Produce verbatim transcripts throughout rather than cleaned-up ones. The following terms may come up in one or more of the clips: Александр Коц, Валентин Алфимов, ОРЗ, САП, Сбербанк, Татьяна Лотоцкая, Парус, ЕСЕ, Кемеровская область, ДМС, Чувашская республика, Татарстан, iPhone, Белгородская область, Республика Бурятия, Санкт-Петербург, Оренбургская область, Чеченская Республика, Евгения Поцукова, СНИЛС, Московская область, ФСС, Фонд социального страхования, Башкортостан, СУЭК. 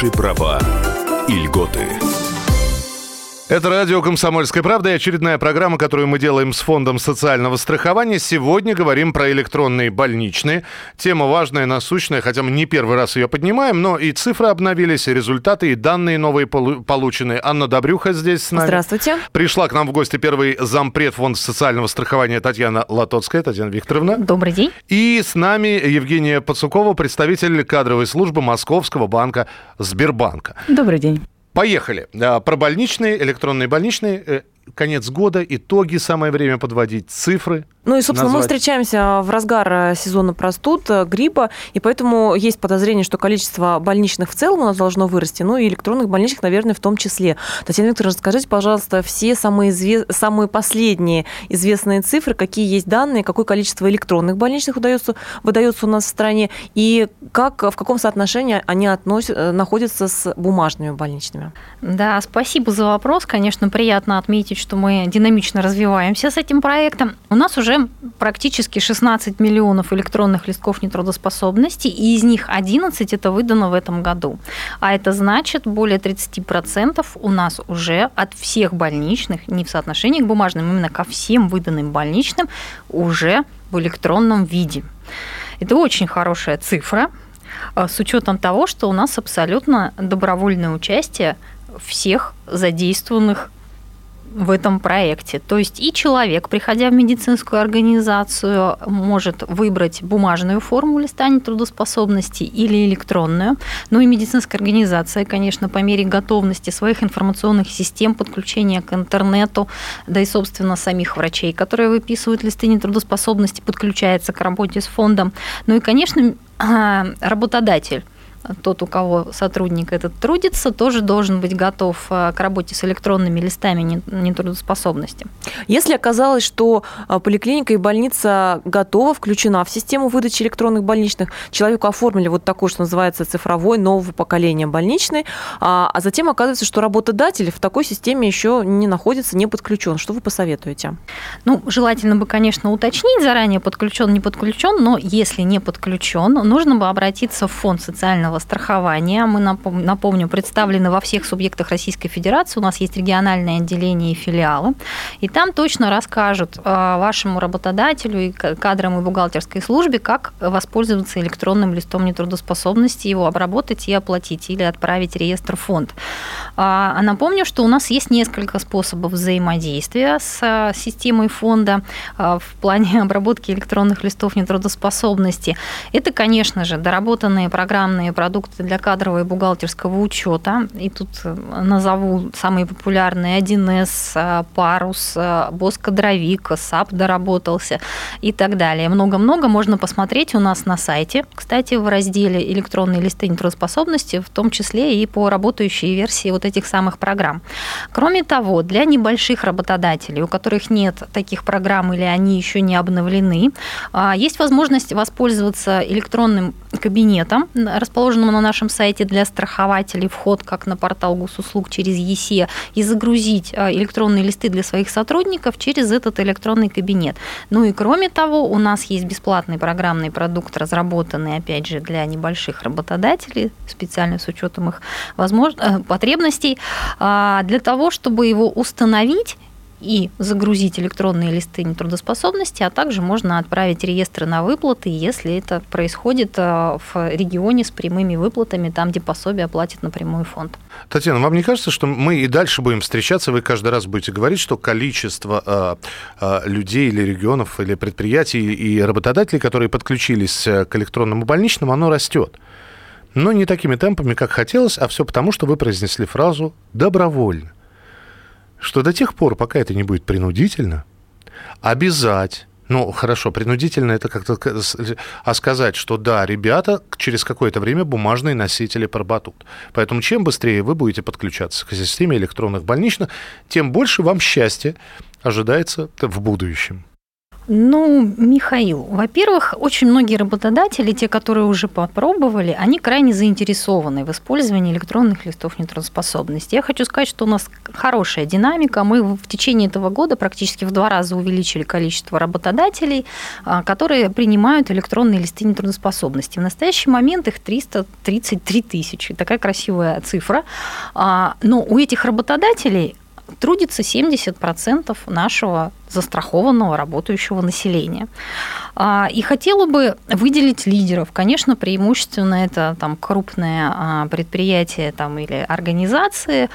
Ваши права и льготы. Это радио «Комсомольская правда» и очередная программа, которую мы делаем с Фондом социального страхования. Сегодня говорим про электронные больничные. Тема важная, насущная, хотя мы не первый раз ее поднимаем, но и цифры обновились, и результаты, и данные новые получены. Анна Добрюха здесь с нами. Здравствуйте. Пришла к нам в гости первый зампред Фонда социального страхования Татьяна Лотоцкая. Татьяна Викторовна. Добрый день. И с нами Евгения Поцукова, представитель кадровой службы Московского банка Сбербанка. Добрый день. Поехали. Про больничные, электронные больничные, конец года, итоги, самое время подводить, цифры. Ну и, собственно, назвать. Мы встречаемся в разгар сезона простуд, гриппа, и поэтому есть подозрение, что количество больничных в целом у нас должно вырасти, ну и электронных больничных, наверное, в том числе. Татьяна Викторовна, скажите, пожалуйста, все самые, извест... самые последние известные цифры, какие есть данные, какое количество электронных больничных удается, выдается у нас в стране, и как, в каком соотношении они относят, находятся с бумажными больничными? Да, спасибо за вопрос. Конечно, приятно отметить, что мы динамично развиваемся с этим проектом. У нас уже практически шестнадцать миллионов электронных листков нетрудоспособности, и из них одиннадцать это выдано в этом году. А это значит, более тридцать процентов у нас уже от всех больничных, не в соотношении к бумажным, именно ко всем выданным больничным, уже в электронном виде. Это очень хорошая цифра, с учетом того, что у нас абсолютно добровольное участие всех задействованных в этом проекте. То есть и человек, приходя в медицинскую организацию, может выбрать бумажную форму листа нетрудоспособности или электронную. Ну и медицинская организация, конечно, по мере готовности своих информационных систем, подключения к интернету, да и, собственно, самих врачей, которые выписывают листы нетрудоспособности, подключается к работе с фондом. Ну и, конечно, работодатель. Тот, у кого сотрудник этот трудится, тоже должен быть готов к работе с электронными листами нетрудоспособности. Если оказалось, что поликлиника и больница готова, включена в систему выдачи электронных больничных, человеку оформили вот такой, что называется, цифровой нового поколения больничный, а затем оказывается, что работодатель в такой системе еще не находится, не подключен. Что вы посоветуете? Ну, желательно бы, конечно, уточнить заранее, подключен, не подключен, но если не подключен, нужно бы обратиться в Фонд социального страхования. Мы, напомню, представлены во всех субъектах Российской Федерации. У нас есть региональные отделения и филиалы. И там точно расскажут вашему работодателю и кадрам и бухгалтерской службе, как воспользоваться электронным листом нетрудоспособности, его обработать и оплатить или отправить в реестр фонд. А напомню, что у нас есть несколько способов взаимодействия с системой фонда в плане обработки электронных листов нетрудоспособности. Это, конечно же, доработанные программные продукты для кадрового и бухгалтерского учета. И тут назову самые популярные: один эс, Парус, Бос-кадровик, САП доработался и так далее. Много-много можно посмотреть у нас на сайте. Кстати, в разделе «Электронные листы нетрудоспособности», в том числе и по работающей версии вот этих самых программ. Кроме того, для небольших работодателей, у которых нет таких программ или они еще не обновлены, есть возможность воспользоваться электронным кабинетом, расположенным на нашем сайте для страхователей, вход как на портал госуслуг через ЕСЕ, и загрузить электронные листы для своих сотрудников через этот электронный кабинет. Ну и кроме того, у нас есть бесплатный программный продукт, разработанный, опять же, для небольших работодателей, специально с учетом их возможно... потребностей, для того, чтобы его установить и загрузить электронные листы нетрудоспособности, а также можно отправить реестры на выплаты, если это происходит в регионе с прямыми выплатами, там, где пособие платит напрямую фонд. Татьяна, вам не кажется, что мы и дальше будем встречаться, вы каждый раз будете говорить, что количество э, э, людей или регионов, или предприятий, и работодателей, которые подключились к электронному больничному, оно растет? Но не такими темпами, как хотелось, а все потому, что вы произнесли фразу «добровольно». Что до тех пор, пока это не будет принудительно, обязать, ну, хорошо, принудительно это как-то, а сказать, что да, ребята, через какое-то время бумажные носители поработут. Поэтому чем быстрее вы будете подключаться к системе электронных больничных, тем больше вам счастья ожидается в будущем. Ну, Михаил, во-первых, очень многие работодатели, те, которые уже попробовали, они крайне заинтересованы в использовании электронных листов нетрудоспособности. Я хочу сказать, что у нас хорошая динамика. Мы в течение этого года практически в два раза увеличили количество работодателей, которые принимают электронные листы нетрудоспособности. В настоящий момент их триста тридцать три тысячи. Такая красивая цифра. Но у этих работодателей трудится семьдесят процентов нашего застрахованного работающего населения. И хотела бы выделить лидеров. Конечно, преимущественно это там, крупные предприятия там, или организации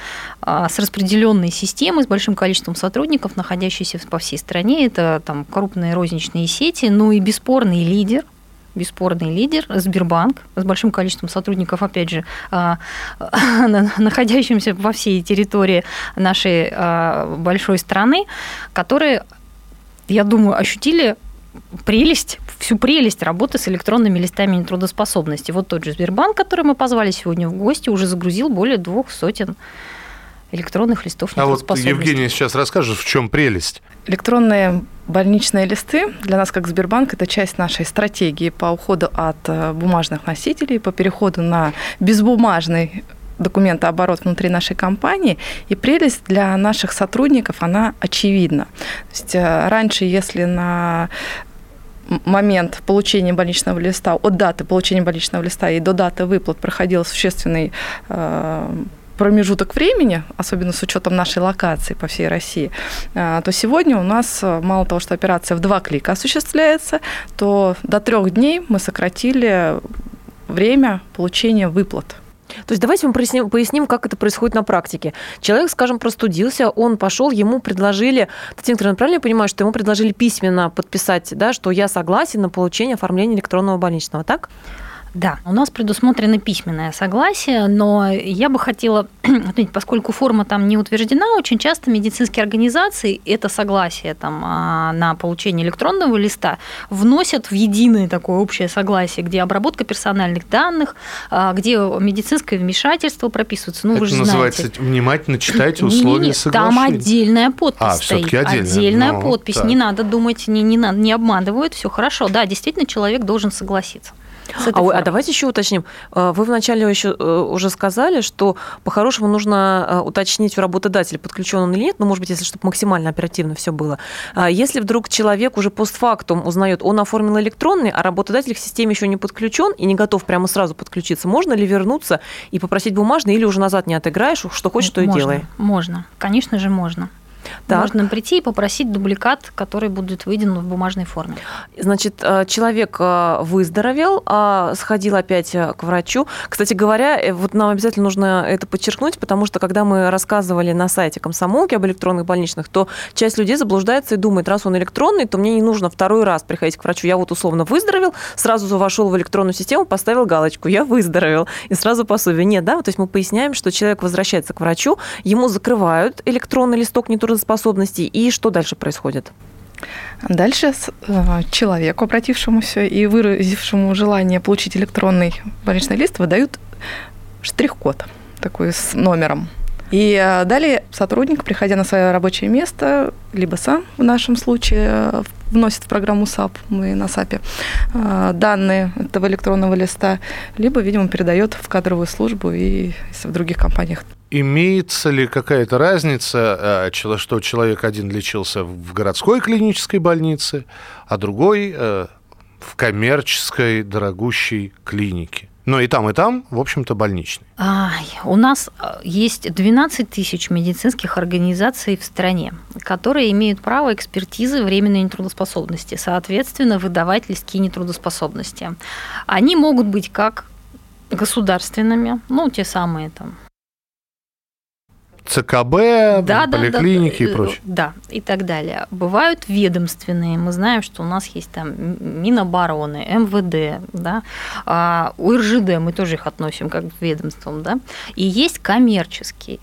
с распределенной системой, с большим количеством сотрудников, находящихся по всей стране. Это там, крупные розничные сети, ну и бесспорный лидер. бесспорный лидер, Сбербанк, с большим количеством сотрудников, опять же, находящимся во всей территории нашей большой страны, которые, я думаю, ощутили прелесть, всю прелесть работы с электронными листами нетрудоспособности. Вот тот же Сбербанк, который мы позвали сегодня в гости, уже загрузил более двух сотен электронных листов нетрудоспособности. А вот Евгения сейчас расскажет, в чем прелесть. Электронные больничные листы для нас, как Сбербанк, это часть нашей стратегии по уходу от бумажных носителей, по переходу на безбумажный документооборот внутри нашей компании. И прелесть для наших сотрудников, она очевидна. То есть раньше, если на момент получения больничного листа, от даты получения больничного листа и до даты выплат проходил существенный промежуток времени, особенно с учетом нашей локации по всей России, то сегодня у нас мало того, что операция в два клика осуществляется, то до трех дней мы сократили время получения выплат. То есть давайте мы поясним, поясним, как это происходит на практике. Человек, скажем, простудился, он пошел, ему предложили... Татьяна Викторовна, правильно я понимаю, что ему предложили письменно подписать, да, что я согласен на получение оформления электронного больничного, так? Да, у нас предусмотрено письменное согласие, но я бы хотела отметить, поскольку форма там не утверждена, очень часто медицинские организации это согласие там, на получение электронного листа вносят в единое такое общее согласие, где обработка персональных данных, где медицинское вмешательство прописывается. Ну, это вы же называется, знаете, внимательно читайте условия нет, соглашения. Там отдельная подпись а, стоит, отдельная, отдельная подпись. Так. Не надо думать, не, не, надо, не обманывают, все хорошо. Да, действительно, человек должен согласиться. А, а давайте еще уточним. Вы вначале еще уже сказали, что по-хорошему нужно уточнить у работодателя, подключен он или нет, ну, может быть, если чтобы максимально оперативно все было. Если вдруг человек уже постфактум узнает, он оформил электронный, а работодатель к системе еще не подключен и не готов прямо сразу подключиться, можно ли вернуться и попросить бумажный, или уже назад не отыграешь, что хочешь, то и делай? Можно, конечно же, можно. Так. Можно прийти и попросить дубликат, который будет выйден в бумажной форме. Значит, человек выздоровел, сходил опять к врачу. Кстати говоря, вот нам обязательно нужно это подчеркнуть, потому что, когда мы рассказывали на сайте Комсомолки об электронных больничных, то часть людей заблуждается и думает, раз он электронный, то мне не нужно второй раз приходить к врачу. Я вот условно выздоровел, сразу вошел в электронную систему, поставил галочку «Я выздоровел» и сразу пособие. Нет, да? То есть мы поясняем, что человек возвращается к врачу, ему закрывают электронный листок нетрудоспособности, способностей. И что дальше происходит? Дальше человеку, обратившемуся и выразившему желание получить электронный больничный лист, выдают штрих-код такой с номером. И далее сотрудник, приходя на свое рабочее место, либо сам в нашем случае вносит в программу САП, мы на САПе, данные этого электронного листа, либо, видимо, передает в кадровую службу и в других компаниях. Имеется ли какая-то разница, что человек один лечился в городской клинической больнице, а другой в коммерческой дорогущей клинике? Но и там, и там, в общем-то, больничный. Ай, у нас есть двенадцать тысяч медицинских организаций в стране, которые имеют право экспертизы временной нетрудоспособности, соответственно, выдавать листки нетрудоспособности. Они могут быть как государственными, ну, те самые там, ЦКБ, да, поликлиники да, да, и прочее. Да, и так далее. Бывают ведомственные. Мы знаем, что у нас есть там Минобороны, эм вэ дэ, да, а у эр жэ дэ мы тоже их относим как к ведомствам, да. И есть коммерческие.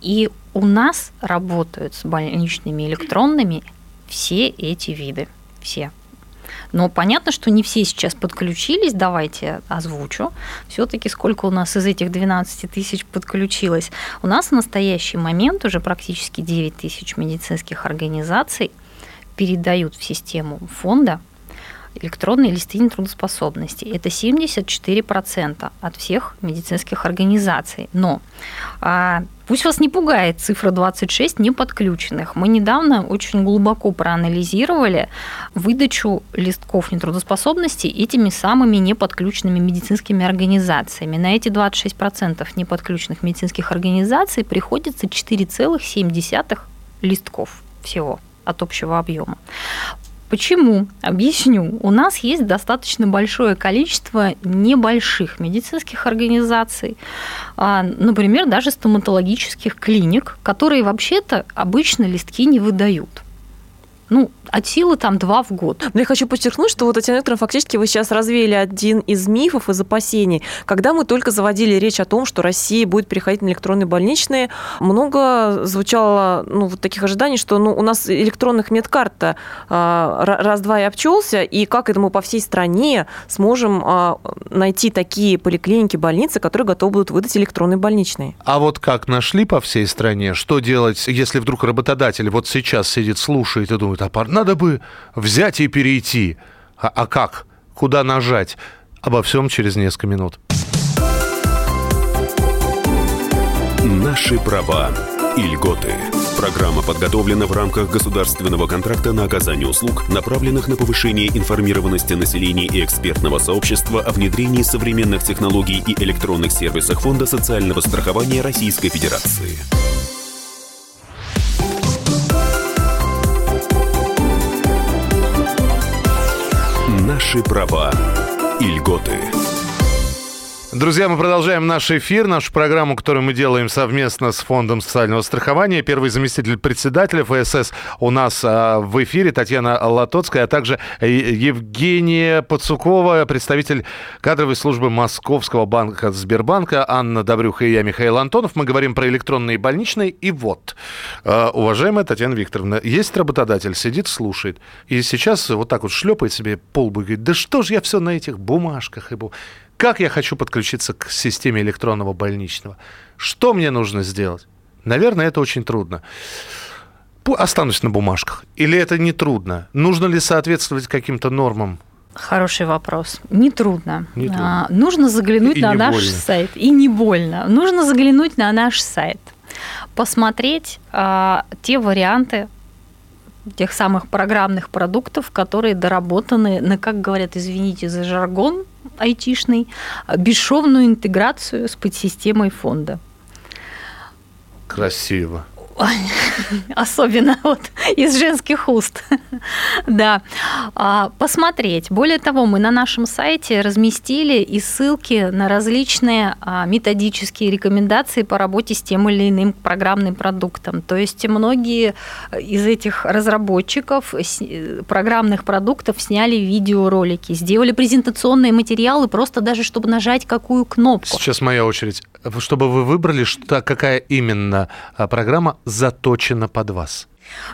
И у нас работают с больничными электронными все эти виды, все. Но понятно, что не все сейчас подключились, давайте озвучу. Все-таки сколько у нас из этих двенадцати тысяч подключилось? У нас в настоящий момент уже практически девять тысяч медицинских организаций передают в систему фонда электронные листы нетрудоспособности. Это семьдесят четыре процента от всех медицинских организаций. Но а, пусть вас не пугает цифра двадцать шесть неподключенных. Мы недавно очень глубоко проанализировали выдачу листков нетрудоспособности этими самыми неподключенными медицинскими организациями. На эти двадцать шесть процентов неподключенных медицинских организаций приходится четыре целых семь десятых листков всего от общего объема. Почему? Объясню. У нас есть достаточно большое количество небольших медицинских организаций, например, даже стоматологических клиник, которые вообще-то обычно листки не выдают. Ну, от силы там два в год. Но я хочу подчеркнуть, что вот, Татьяна Викторовна, фактически вы сейчас развеяли один из мифов, из опасений. Когда мы только заводили речь о том, что Россия будет переходить на электронные больничные, много звучало ну, вот таких ожиданий, что ну, у нас электронных медкарт-то а, раз-два и обчелся, и как это мы по всей стране сможем а, найти такие поликлиники, больницы, которые готовы будут выдать электронные больничные. А вот как нашли по всей стране, что делать, если вдруг работодатель вот сейчас сидит, слушает и думает, надо бы взять и перейти. А, а как? Куда нажать? Обо всем через несколько минут. Наши права и льготы. Программа подготовлена в рамках государственного контракта на оказание услуг, направленных на повышение информированности населения и экспертного сообщества о внедрении современных технологий и электронных сервисах Фонда социального страхования Российской Федерации. Наши права и льготы. Друзья, мы продолжаем наш эфир, нашу программу, которую мы делаем совместно с Фондом социального страхования. Первый заместитель председателя ФСС у нас в эфире Татьяна Лотоцкая, а также Евгения Поцукова, представитель кадровой службы Московского банка Сбербанка, Анна Добрюха и я, Михаил Антонов. Мы говорим про электронные больничные. И вот, уважаемая Татьяна Викторовна, есть работодатель, сидит, слушает, и сейчас вот так вот шлепает себе по лбу и говорит, да что же я все на этих бумажках и бу... Как я хочу подключиться к системе электронного больничного? Что мне нужно сделать? Наверное, это очень трудно. Останусь на бумажках. Или это не трудно? Нужно ли соответствовать каким-то нормам? Хороший вопрос. Не трудно. Не трудно. А, нужно заглянуть и на наш больно. сайт. И не больно. Нужно заглянуть на наш сайт. Посмотреть а, те варианты тех самых программных продуктов, которые доработаны на, как говорят, извините за жаргон, айтишный, бесшовную интеграцию с подсистемой фонда. Красиво. Особенно вот из женских уст. Да. Посмотреть. Более того, мы на нашем сайте разместили и ссылки на различные методические рекомендации по работе с тем или иным программным продуктом. То есть многие из этих разработчиков программных продуктов сняли видеоролики, сделали презентационные материалы, просто даже чтобы нажать какую кнопку. Сейчас моя очередь. Чтобы вы выбрали, что, какая именно программа заточена под вас.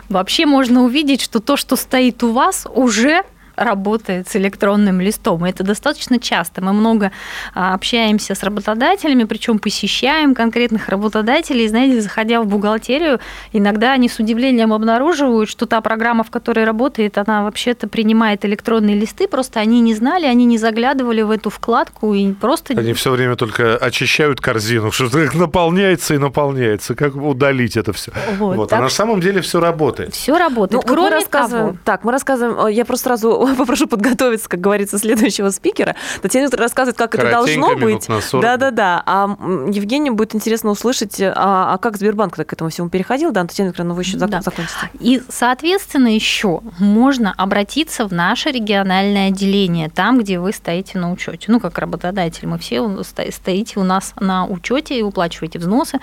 Вообще можно увидеть, что то, что стоит у вас, уже работает с электронным листом. Это достаточно часто. Мы много общаемся с работодателями, причем посещаем конкретных работодателей. Знаете, заходя в бухгалтерию, иногда они с удивлением обнаруживают, что та программа, в которой работает, она вообще-то принимает электронные листы, просто они не знали, они не заглядывали в эту вкладку и просто... Они все время только очищают корзину, что-то как наполняется и наполняется, как удалить это все. Вот, вот. А на самом деле все работает. Все работает. Ну, Кроме того... Так, мы рассказываем... Я просто сразу... попрошу подготовиться, как говорится, следующего спикера. Татьяна рассказывает, как Коротенько, это должно быть. Да-да-да. А Евгению будет интересно услышать, а, а как Сбербанк к этому всему переходил. Да, Татьяна Викторовна, вы еще да. закончите. И, соответственно, еще можно обратиться в наше региональное отделение, там, где вы стоите на учете. Ну, как работодатель, мы все стоите у нас на учете и уплачиваете взносы.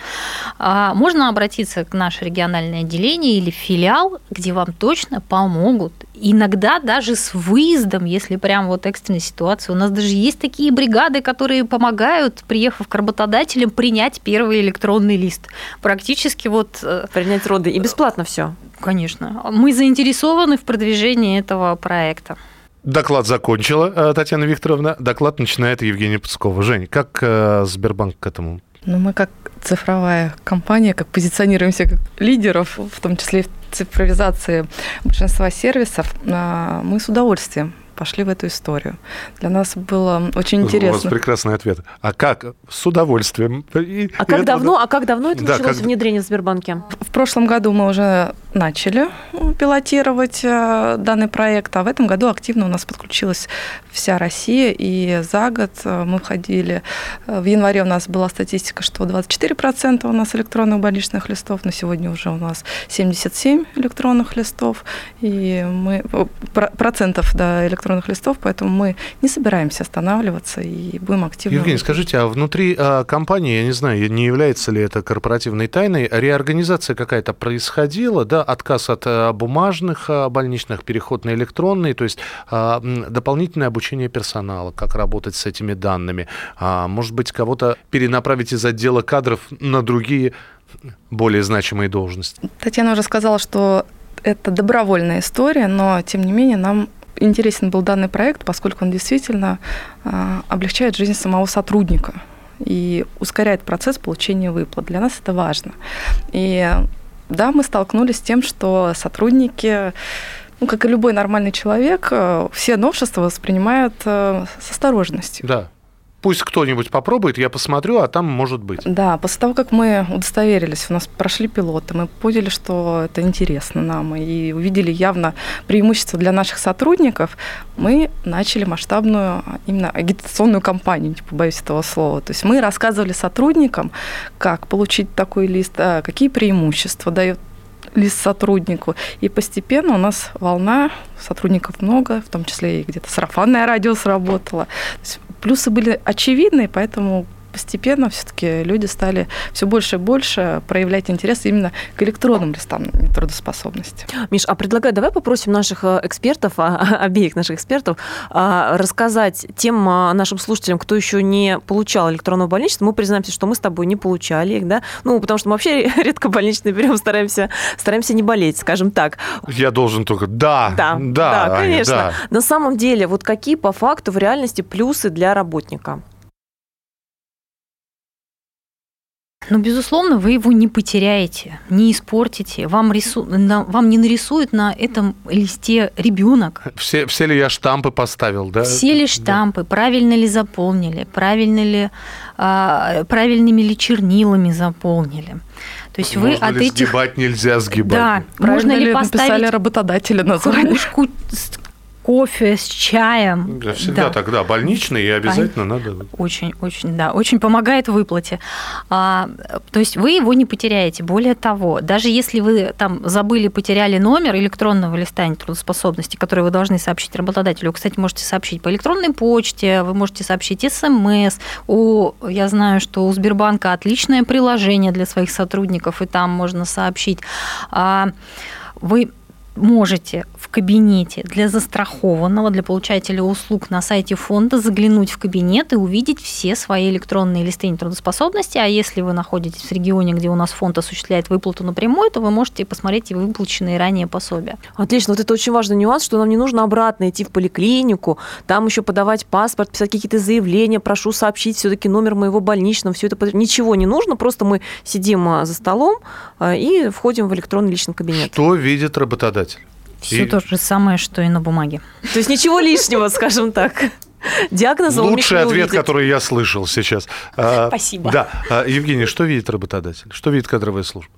Можно обратиться к наше региональное отделение или филиал, где вам точно помогут. Иногда даже с выездом, если прям вот экстренная ситуация. У нас даже есть такие бригады, которые помогают, приехав к работодателям, принять первый электронный лист. Практически вот... Принять роды и бесплатно все. Конечно. Мы заинтересованы в продвижении этого проекта. Доклад закончила Татьяна Викторовна. Доклад начинает Евгения Поцукова. Жень, как Сбербанк к этому? Ну, мы как цифровая компания, как позиционируемся как лидеров, в том числе и в цифровизации большинства сервисов, мы с удовольствием пошли в эту историю. Для нас было очень интересно. У вас прекрасный ответ. А как? С удовольствием. И, а, как это... давно, а как давно это да, началось как... внедрение в Сбербанке? В прошлом году мы уже начали пилотировать данный проект, а в этом году активно у нас подключилась вся Россия, и за год мы входили. В январе у нас была статистика, что двадцать четыре процента у нас электронных больничных листов, но сегодня уже у нас семьдесят семь электронных листов, и мы... процентов да, электронных листов, поэтому мы не собираемся останавливаться и будем активно... Евгений, скажите, а внутри а, компании, я не знаю, не является ли это корпоративной тайной, реорганизация какая-то происходила, да, отказ от а, бумажных а, больничных, переход на электронные, то есть а, дополнительное обучение персонала, как работать с этими данными, а, может быть, кого-то перенаправить из отдела кадров на другие более значимые должности? Татьяна уже сказала, что это добровольная история, но, тем не менее, нам интересен был данный проект, поскольку он действительно а, облегчает жизнь самого сотрудника и ускоряет процесс получения выплат. Для нас это важно. И да, мы столкнулись с тем, что сотрудники, ну, как и любой нормальный человек, все новшества воспринимают а, с осторожностью. Да. Пусть кто-нибудь попробует, я посмотрю, а там может быть. Да, после того, как мы удостоверились, у нас прошли пилоты, мы поняли, что это интересно нам, и увидели явно преимущество для наших сотрудников, мы начали масштабную именно агитационную кампанию, не побоюсь этого слова. То есть мы рассказывали сотрудникам, как получить такой лист, какие преимущества дает лист сотруднику. И постепенно у нас волна, сотрудников много, в том числе и где-то сарафанное радио сработало. Плюсы были очевидны, поэтому постепенно все-таки люди стали все больше и больше проявлять интерес именно к электронным листам трудоспособности. Миш, а предлагаю, давай попросим наших экспертов, обеих наших экспертов, рассказать тем нашим слушателям, кто еще не получал электронного больничного. Мы признаемся, что мы с тобой не получали их, да? Ну, потому что мы вообще редко больничные берем, стараемся, стараемся не болеть, скажем так. Я должен только... Да, да, да, да конечно. Да. На самом деле, вот какие по факту в реальности плюсы для работника? Но, безусловно, вы его не потеряете, не испортите. Вам, рису... Вам не нарисует на этом листе ребенок. Все, все ли я штампы поставил, да? Все ли штампы, да. Правильно ли заполнили, правильно ли, а, правильными ли чернилами заполнили. То есть можно вы от ли этих... сгибать нельзя сгибать? Да, правильно можно ли поставить... написали работодателя название? Кружку с кофе, с чаем. Да, всегда да. так, да, больничный, и обязательно Пон... надо... Очень, очень, да, очень помогает в выплате. А, то есть вы его не потеряете. Более того, даже если вы там забыли, потеряли номер электронного листа нетрудоспособности, который вы должны сообщить работодателю, вы, кстати, можете сообщить по электронной почте, вы можете сообщить СМС. У, я знаю, что у Сбербанка отличное приложение для своих сотрудников, и там можно сообщить. А, вы... можете в кабинете для застрахованного, для получателя услуг на сайте фонда заглянуть в кабинет и увидеть все свои электронные листы нетрудоспособности. А если вы находитесь в регионе, где у нас фонд осуществляет выплату напрямую, то вы можете посмотреть и выплаченные ранее пособия. Отлично. Вот это очень важный нюанс, что нам не нужно обратно идти в поликлинику, там еще подавать паспорт, писать какие-то заявления, прошу сообщить все-таки номер моего больничного. Все это ничего не нужно, просто мы сидим за столом и входим в электронный личный кабинет. Что видит работодатель? Все и... то же самое, что и на бумаге. То есть ничего лишнего, скажем так. Диагноза у Михаила нет. Лучший ответ, который я слышал сейчас. Спасибо. Да. Евгения, что видит работодатель? Что видит кадровая служба?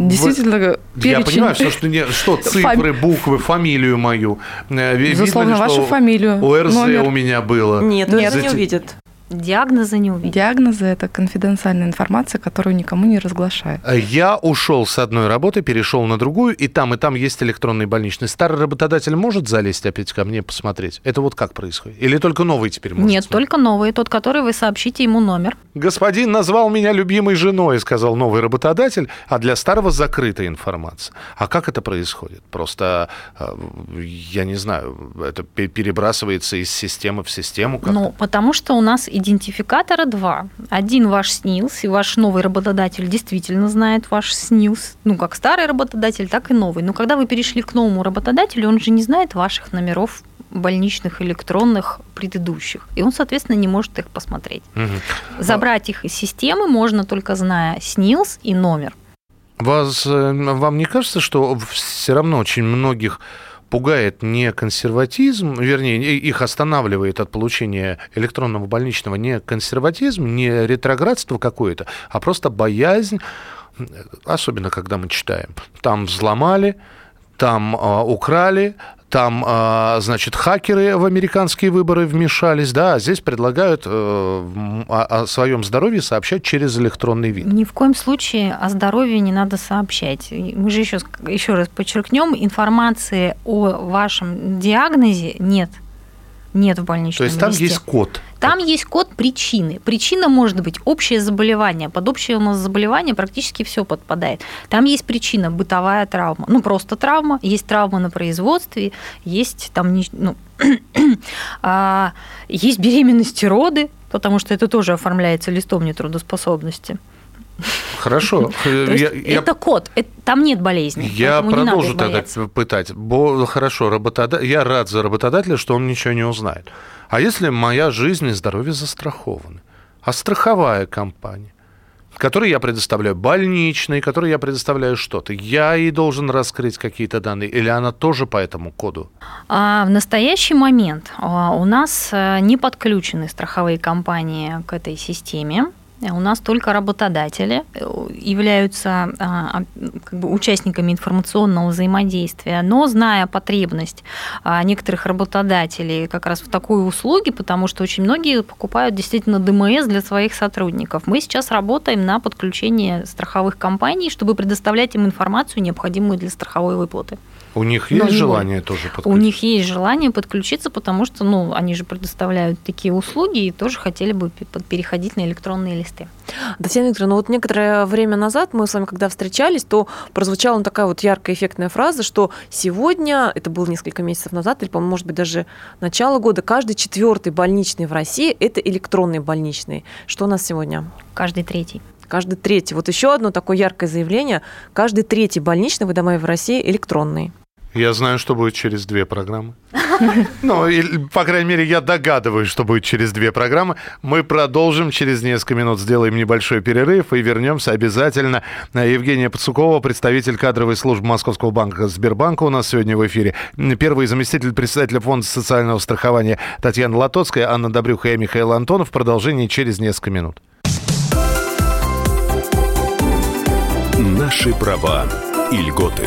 Действительно, перечень... Я понимаю, что, что цифры, буквы, фамилию мою. Безусловно, видно, вашу фамилию. ОРЗ номер... у меня было. Нет, нет, не увидит. Диагнозы не увидят. Диагнозы – это конфиденциальная информация, которую никому не разглашают. Я ушел с одной работы, перешел на другую, и там, и там есть электронный больничный. Старый работодатель может залезть опять ко мне посмотреть? Это вот как происходит? Или только новый теперь может? Нет, смотреть? Только новый, тот, который вы сообщите ему номер. Господин назвал меня любимой женой, сказал новый работодатель, а для старого закрытая информация. А как это происходит? Просто, я не знаю, это перебрасывается из системы в систему как-то? Ну, потому что у нас идея идентификатора два. Один ваш СНИЛС, и ваш новый работодатель действительно знает ваш СНИЛС, ну, как старый работодатель, так и новый. Но когда вы перешли к новому работодателю, он же не знает ваших номеров больничных, электронных, предыдущих. И он, соответственно, не может их посмотреть. Угу. Забрать их из системы можно только зная СНИЛС и номер. Вас, вам не кажется, что все равно очень многих пугает не консерватизм, вернее, их останавливает от получения электронного больничного не консерватизм, не ретроградство какое-то, а просто боязнь, особенно когда мы читаем, там взломали, там а, украли, там, а, значит, хакеры в американские выборы вмешались, да, а здесь предлагают а, о, о своем здоровье сообщать через электронный вид. Ни в коем случае о здоровье не надо сообщать. Мы же еще, еще раз подчеркнем, информации о вашем диагнозе нет. Нет в больничном листе. То есть там есть код? Там есть код причины. Причина может быть общее заболевание. Под общее у нас заболевание практически все подпадает. Там есть причина, бытовая травма. Ну, просто травма. Есть травма на производстве, есть, там, ну, есть беременность и роды, потому что это тоже оформляется листом нетрудоспособности. Хорошо. я, это я... код, это, там нет болезни. Я продолжу тогда пытать. Бо, хорошо, работодатель, я рад за работодателя, что он ничего не узнает. А если моя жизнь и здоровье застрахованы? А страховая компания, которой я предоставляю больничный, которой я предоставляю что-то, я ей должен раскрыть какие-то данные, или она тоже по этому коду? А в настоящий момент у нас не подключены страховые компании к этой системе. У нас только работодатели являются как бы участниками информационного взаимодействия, но зная потребность некоторых работодателей как раз в такой услуге, потому что очень многие покупают действительно ДМС для своих сотрудников. Мы сейчас работаем на подключение страховых компаний, чтобы предоставлять им информацию, необходимую для страховой выплаты. У них есть Но желание нет. тоже подключиться? У них есть желание подключиться, потому что, ну, они же предоставляют такие услуги и тоже хотели бы переходить на электронные листы. Татьяна Викторовна, вот некоторое время назад мы с вами, когда встречались, то прозвучала такая вот яркая, эффектная фраза, что сегодня, это было несколько месяцев назад, или, по-моему, может быть, даже начало года, каждый четвертый больничный в России – это электронный больничный. Что у нас сегодня? Каждый третий. Каждый третий. Вот еще одно такое яркое заявление. Каждый третий больничный выдаваемый в России электронный. Я знаю, что будет через две программы. Ну, по крайней мере, я догадываюсь, что будет через две программы. Мы продолжим через несколько минут, сделаем небольшой перерыв и вернемся обязательно. Евгения Поцукова, представитель кадровой службы Московского банка Сбербанка, у нас сегодня в эфире. Первый заместитель председателя Фонда социального страхования Татьяна Лотоцкая, Анна Добрюха и Михаил Антонов. Продолжение через несколько минут. Наши права и льготы.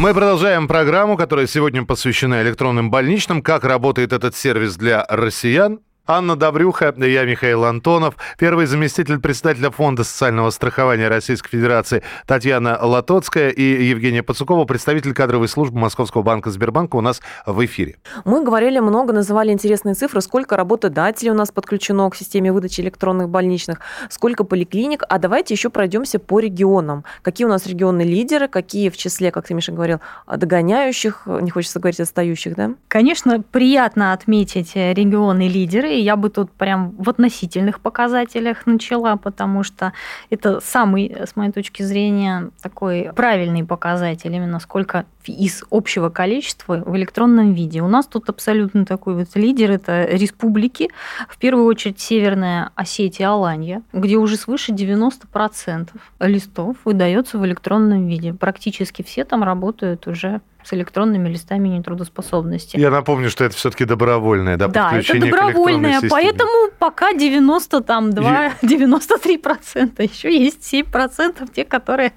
Мы продолжаем программу, которая сегодня посвящена электронным больничным. Как работает этот сервис для россиян? Анна Добрюха, я Михаил Антонов, первый заместитель председателя Фонда социального страхования Российской Федерации Татьяна Лотоцкая и Евгения Поцукова, представитель кадровой службы Московского банка Сбербанка, у нас в эфире. Мы говорили много, называли интересные цифры, сколько работодателей у нас подключено к системе выдачи электронных больничных, сколько поликлиник. А давайте еще пройдемся по регионам. Какие у нас регионы лидеры, какие в числе, как ты, Миша, говорил, догоняющих, не хочется говорить отстающих, да? Конечно, приятно отметить регионы лидеры. Я бы тут прям в относительных показателях начала, потому что это самый, с моей точки зрения, такой правильный показатель, именно сколько из общего количества в электронном виде. У нас тут абсолютно такой вот лидер, это республики, в первую очередь Северная Осетия, Аланья, где уже свыше девяносто процентов листов выдается в электронном виде. Практически все там работают уже с электронными листами нетрудоспособности. Я напомню, что это все-таки добровольное, да, да, подключение к электронной системе. Да, это добровольное, поэтому пока девяносто, там, два, девяносто три процента, еще есть семь процентов те, которые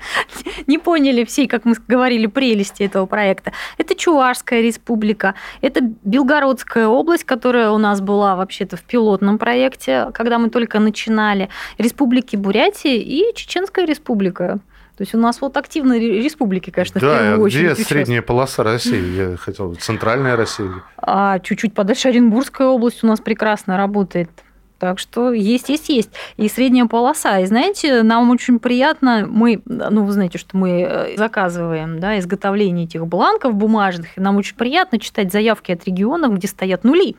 не поняли всей, как мы говорили, прелести этого проекта. Это Чувашская республика, это Белгородская область, которая у нас была вообще-то в пилотном проекте, когда мы только начинали, Республики Бурятия и Чеченская Республика. То есть у нас вот активные республики, конечно, да, в первую очередь. Да, где средняя полоса России? Я хотел, центральная Россия. А чуть-чуть подальше Оренбургская область у нас прекрасно работает. Так что есть, есть, есть. И средняя полоса. И знаете, нам очень приятно, мы, ну, вы знаете, что мы заказываем, да, изготовление этих бланков бумажных, и нам очень приятно читать заявки от регионов, где стоят нули.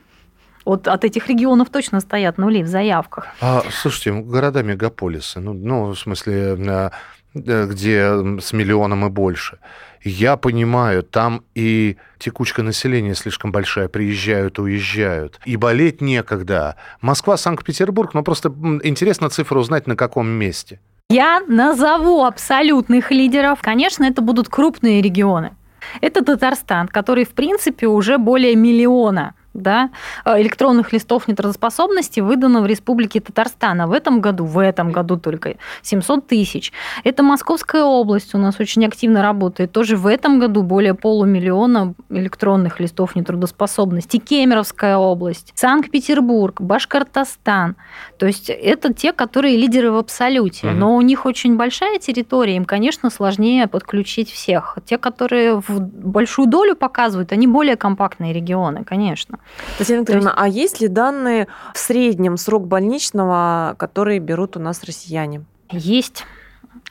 Вот от этих регионов точно стоят нули в заявках. А, слушайте, города-мегаполисы, ну, ну, в смысле, где с миллионом и больше. Я понимаю, там и текучка населения слишком большая, приезжают, уезжают, и болеть некогда. Москва, Санкт-Петербург, ну, просто интересно цифру узнать, на каком месте. Я назову абсолютных лидеров. Конечно, это будут крупные регионы. Это Татарстан, который, в принципе, уже более миллиона, да, электронных листов нетрудоспособности выдано в Республике Татарстан. А в этом году, в этом году только семьсот тысяч. Это Московская область у нас очень активно работает. Тоже в этом году более полумиллиона электронных листов нетрудоспособности. Кемеровская область, Санкт-Петербург, Башкортостан. То есть это те, которые лидеры в абсолюте. Угу. Но у них очень большая территория, им, конечно, сложнее подключить всех. Те, которые в большую долю показывают, они более компактные регионы, конечно. Татьяна Викторовна, а есть ли данные в среднем срок больничного, которые берут у нас россияне? Есть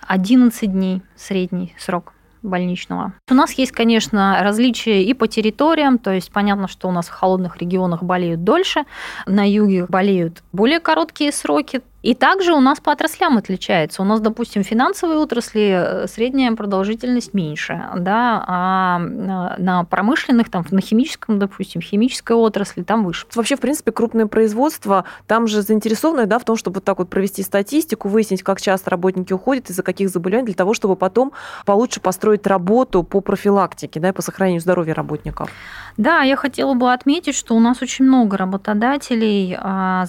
одиннадцать дней средний срок больничного. У нас есть, конечно, различия и по территориям, то есть понятно, что у нас в холодных регионах болеют дольше, на юге болеют более короткие сроки. И также у нас по отраслям отличается. У нас, допустим, в финансовой отрасли средняя продолжительность меньше, да, а на промышленных, там, на химическом, допустим, химической отрасли там выше. Вообще, в принципе, крупное производство, там же заинтересованы, да, в том, чтобы вот так вот провести статистику, выяснить, как часто работники уходят, из-за каких заболеваний, для того, чтобы потом получше построить работу по профилактике, да, и по сохранению здоровья работников. Да, я хотела бы отметить, что у нас очень много работодателей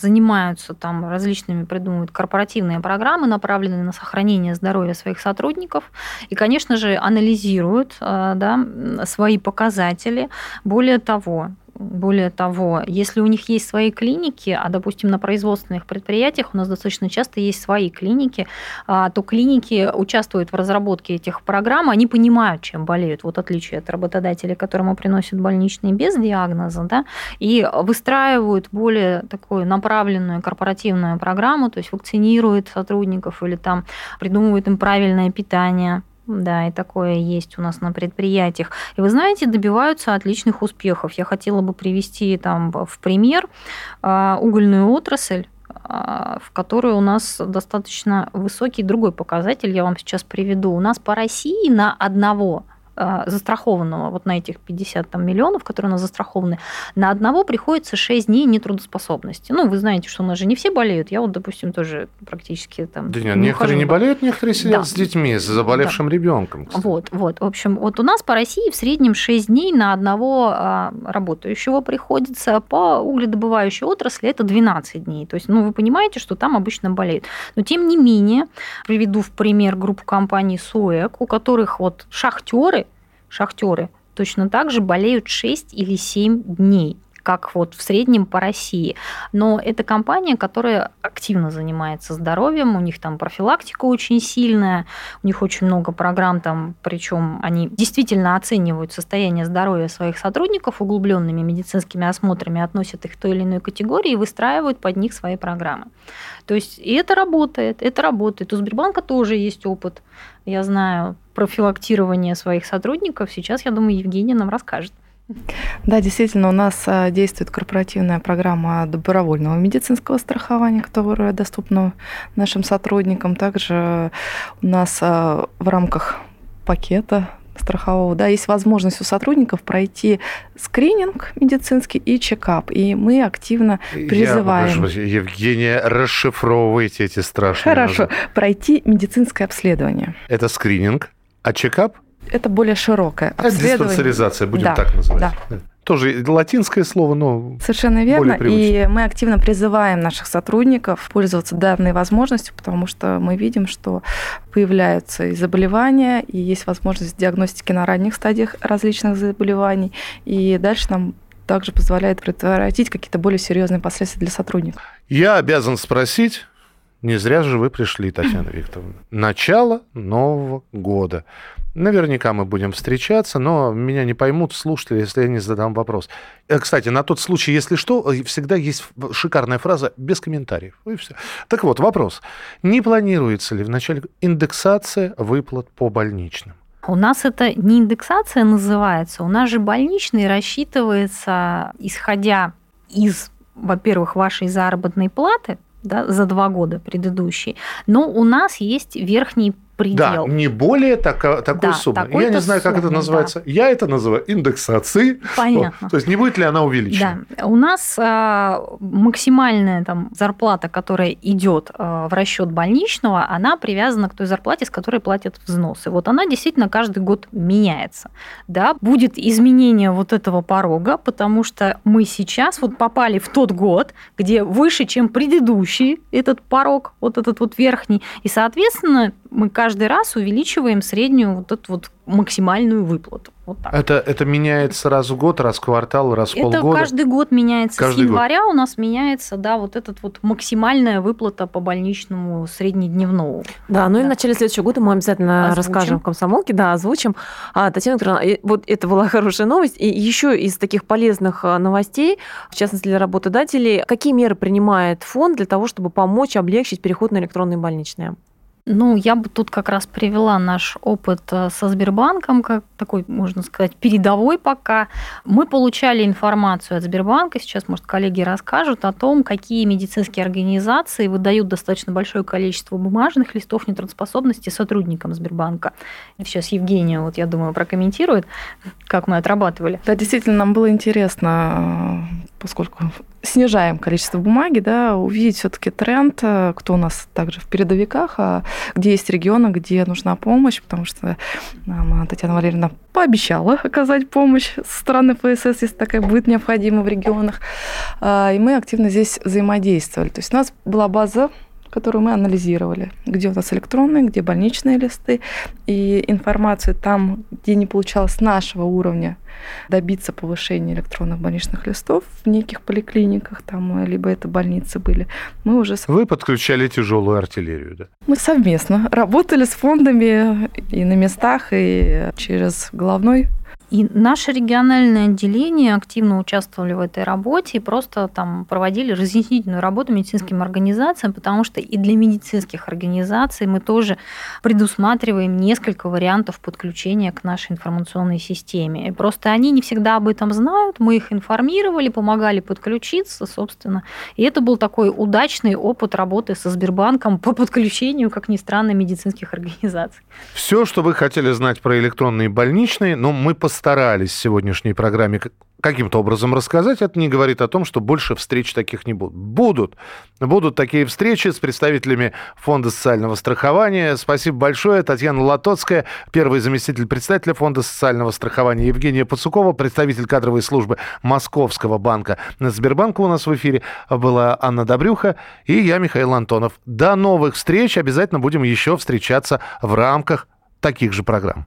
занимаются там различными предприятиями, думают, корпоративные программы, направленные на сохранение здоровья своих сотрудников, и, конечно же, анализируют, да, свои показатели. Более того, более того, если у них есть свои клиники, а, допустим, на производственных предприятиях у нас достаточно часто есть свои клиники, то клиники участвуют в разработке этих программ, они понимают, чем болеют, вот отличие от работодателей, которому приносят больничные без диагноза, да, и выстраивают более такую направленную корпоративную программу, то есть вакцинируют сотрудников или там придумывают им правильное питание. Да, и такое есть у нас на предприятиях. И вы знаете, добиваются отличных успехов. Я хотела бы привести там в пример угольную отрасль, в которой у нас достаточно высокий другой показатель. Я вам сейчас приведу. У нас по России на одного застрахованного, вот на этих пятьдесят там, миллионов, которые у нас застрахованы, на одного приходится шесть дней нетрудоспособности. Ну, вы знаете, что у нас же не все болеют. Я вот, допустим, тоже практически там... Да нет, не некоторые не болеют, некоторые сидят, да, с детьми, с заболевшим, да, ребенком. Кстати. Вот, вот. В общем, вот у нас по России в среднем шесть дней на одного работающего приходится, по угледобывающей отрасли это двенадцать дней. То есть, ну, вы понимаете, что там обычно болеют. Но, тем не менее, приведу в пример группу компаний СУЭК, у которых вот шахтеры Шахтеры точно так же болеют шесть или семь дней, как вот в среднем по России. Но это компания, которая активно занимается здоровьем, у них там профилактика очень сильная, у них очень много программ, там, причем они действительно оценивают состояние здоровья своих сотрудников углубленными медицинскими осмотрами, относят их к той или иной категории и выстраивают под них свои программы. То есть и это работает, это работает. У Сбербанка тоже есть опыт, я знаю, профилактирование своих сотрудников. Сейчас, я думаю, Евгения нам расскажет. Да, действительно, у нас действует корпоративная программа добровольного медицинского страхования, которая доступна нашим сотрудникам. Также у нас в рамках пакета страхового, да, есть возможность у сотрудников пройти скрининг медицинский и чекап, и мы активно призываем... Я прошу, Евгения, расшифровывайте эти страшные... Хорошо, разы. Пройти медицинское обследование. Это скрининг, а чекап? Это более широкое обследование. Это диспансеризация, будем, да, так называть. Да. Да. Тоже латинское слово, но совершенно верно. И мы активно призываем наших сотрудников пользоваться данной возможностью, потому что мы видим, что появляются и заболевания, и есть возможность диагностики на ранних стадиях различных заболеваний, и дальше нам также позволяет предотвратить какие-то более серьезные последствия для сотрудников. Я обязан спросить, Не зря же вы пришли, Татьяна Викторовна. Начало Нового года. Наверняка мы будем встречаться, но меня не поймут слушатели, если я не задам вопрос. Кстати, на тот случай, если что, всегда есть шикарная фраза «без комментариев». И все. Так вот, вопрос. Не планируется ли в начале индексация выплат по больничным? У нас это не индексация называется, у нас же больничный рассчитывается, исходя из, во-первых, вашей заработной платы, да, за два года предыдущие, но у нас есть верхний предел. Да, не более так, такой да, суммы. Я не знаю, как суммы, это называется. Да. Я это называю индексацией. Понятно. То есть не будет ли она увеличена? Да. У нас максимальная там, зарплата, которая идет в расчет больничного, она привязана к той зарплате, с которой платят взносы. Вот она действительно каждый год меняется. Да? Будет изменение вот этого порога, потому что мы сейчас вот попали в тот год, где выше, чем предыдущий этот порог, вот этот вот верхний, и, соответственно, мы каждый раз увеличиваем среднюю вот эту вот максимальную выплату. Вот так. Это, это меняется раз в год, раз в квартал, раз в это полгода? Это каждый год меняется. Каждый с января год. У нас меняется, да, вот эта вот максимальная выплата по больничному среднедневному. Да, да. Ну и в начале следующего года мы обязательно озвучим. Расскажем в комсомолке, да, озвучим. А, Татьяна Викторовна, вот это была хорошая новость. И еще из таких полезных новостей, в частности для работодателей, какие меры принимает фонд для того, чтобы помочь облегчить переход на электронные больничные? Ну, я бы тут как раз привела наш опыт со Сбербанком, как такой, можно сказать, передовой пока. Мы получали информацию от Сбербанка, сейчас, может, коллеги расскажут о том, какие медицинские организации выдают достаточно большое количество бумажных листов нетрудоспособности сотрудникам Сбербанка. Сейчас Евгения, вот я думаю, прокомментирует, как мы отрабатывали. Да, действительно, нам было интересно, поскольку снижаем количество бумаги, да, увидеть все-таки тренд, кто у нас также в передовиках, где есть регионы, где нужна помощь, потому что нам Татьяна Валерьевна пообещала оказать помощь со стороны ФСС, если такая будет необходима в регионах, и мы активно здесь взаимодействовали. То есть у нас была база, которую мы анализировали, где у нас электронные, где больничные листы, и информацию там, где не получалось нашего уровня добиться повышения электронных больничных листов в неких поликлиниках, там, либо это больницы были, мы уже... Вы подключали тяжелую артиллерию, да? Мы совместно работали с фондами и на местах, и через головной. И наше региональное отделение активно участвовали в этой работе и просто там проводили разъяснительную работу медицинским организациям, потому что и для медицинских организаций мы тоже предусматриваем несколько вариантов подключения к нашей информационной системе. И просто они не всегда об этом знают, мы их информировали, помогали подключиться, собственно. И это был такой удачный опыт работы со Сбербанком по подключению, как ни странно, медицинских организаций. Все, что вы хотели знать про электронные больничные, но мы постоянно старались в сегодняшней программе каким-то образом рассказать, это не говорит о том, что больше встреч таких не будут. Будут. Будут такие встречи с представителями Фонда социального страхования. Спасибо большое. Татьяна Лотоцкая, первый заместитель председателя Фонда социального страхования. Евгения Поцукова, представитель кадровой службы Московского банка Сбербанка у нас в эфире. Была Анна Добрюха и я, Михаил Антонов. До новых встреч. Обязательно будем еще встречаться в рамках таких же программ.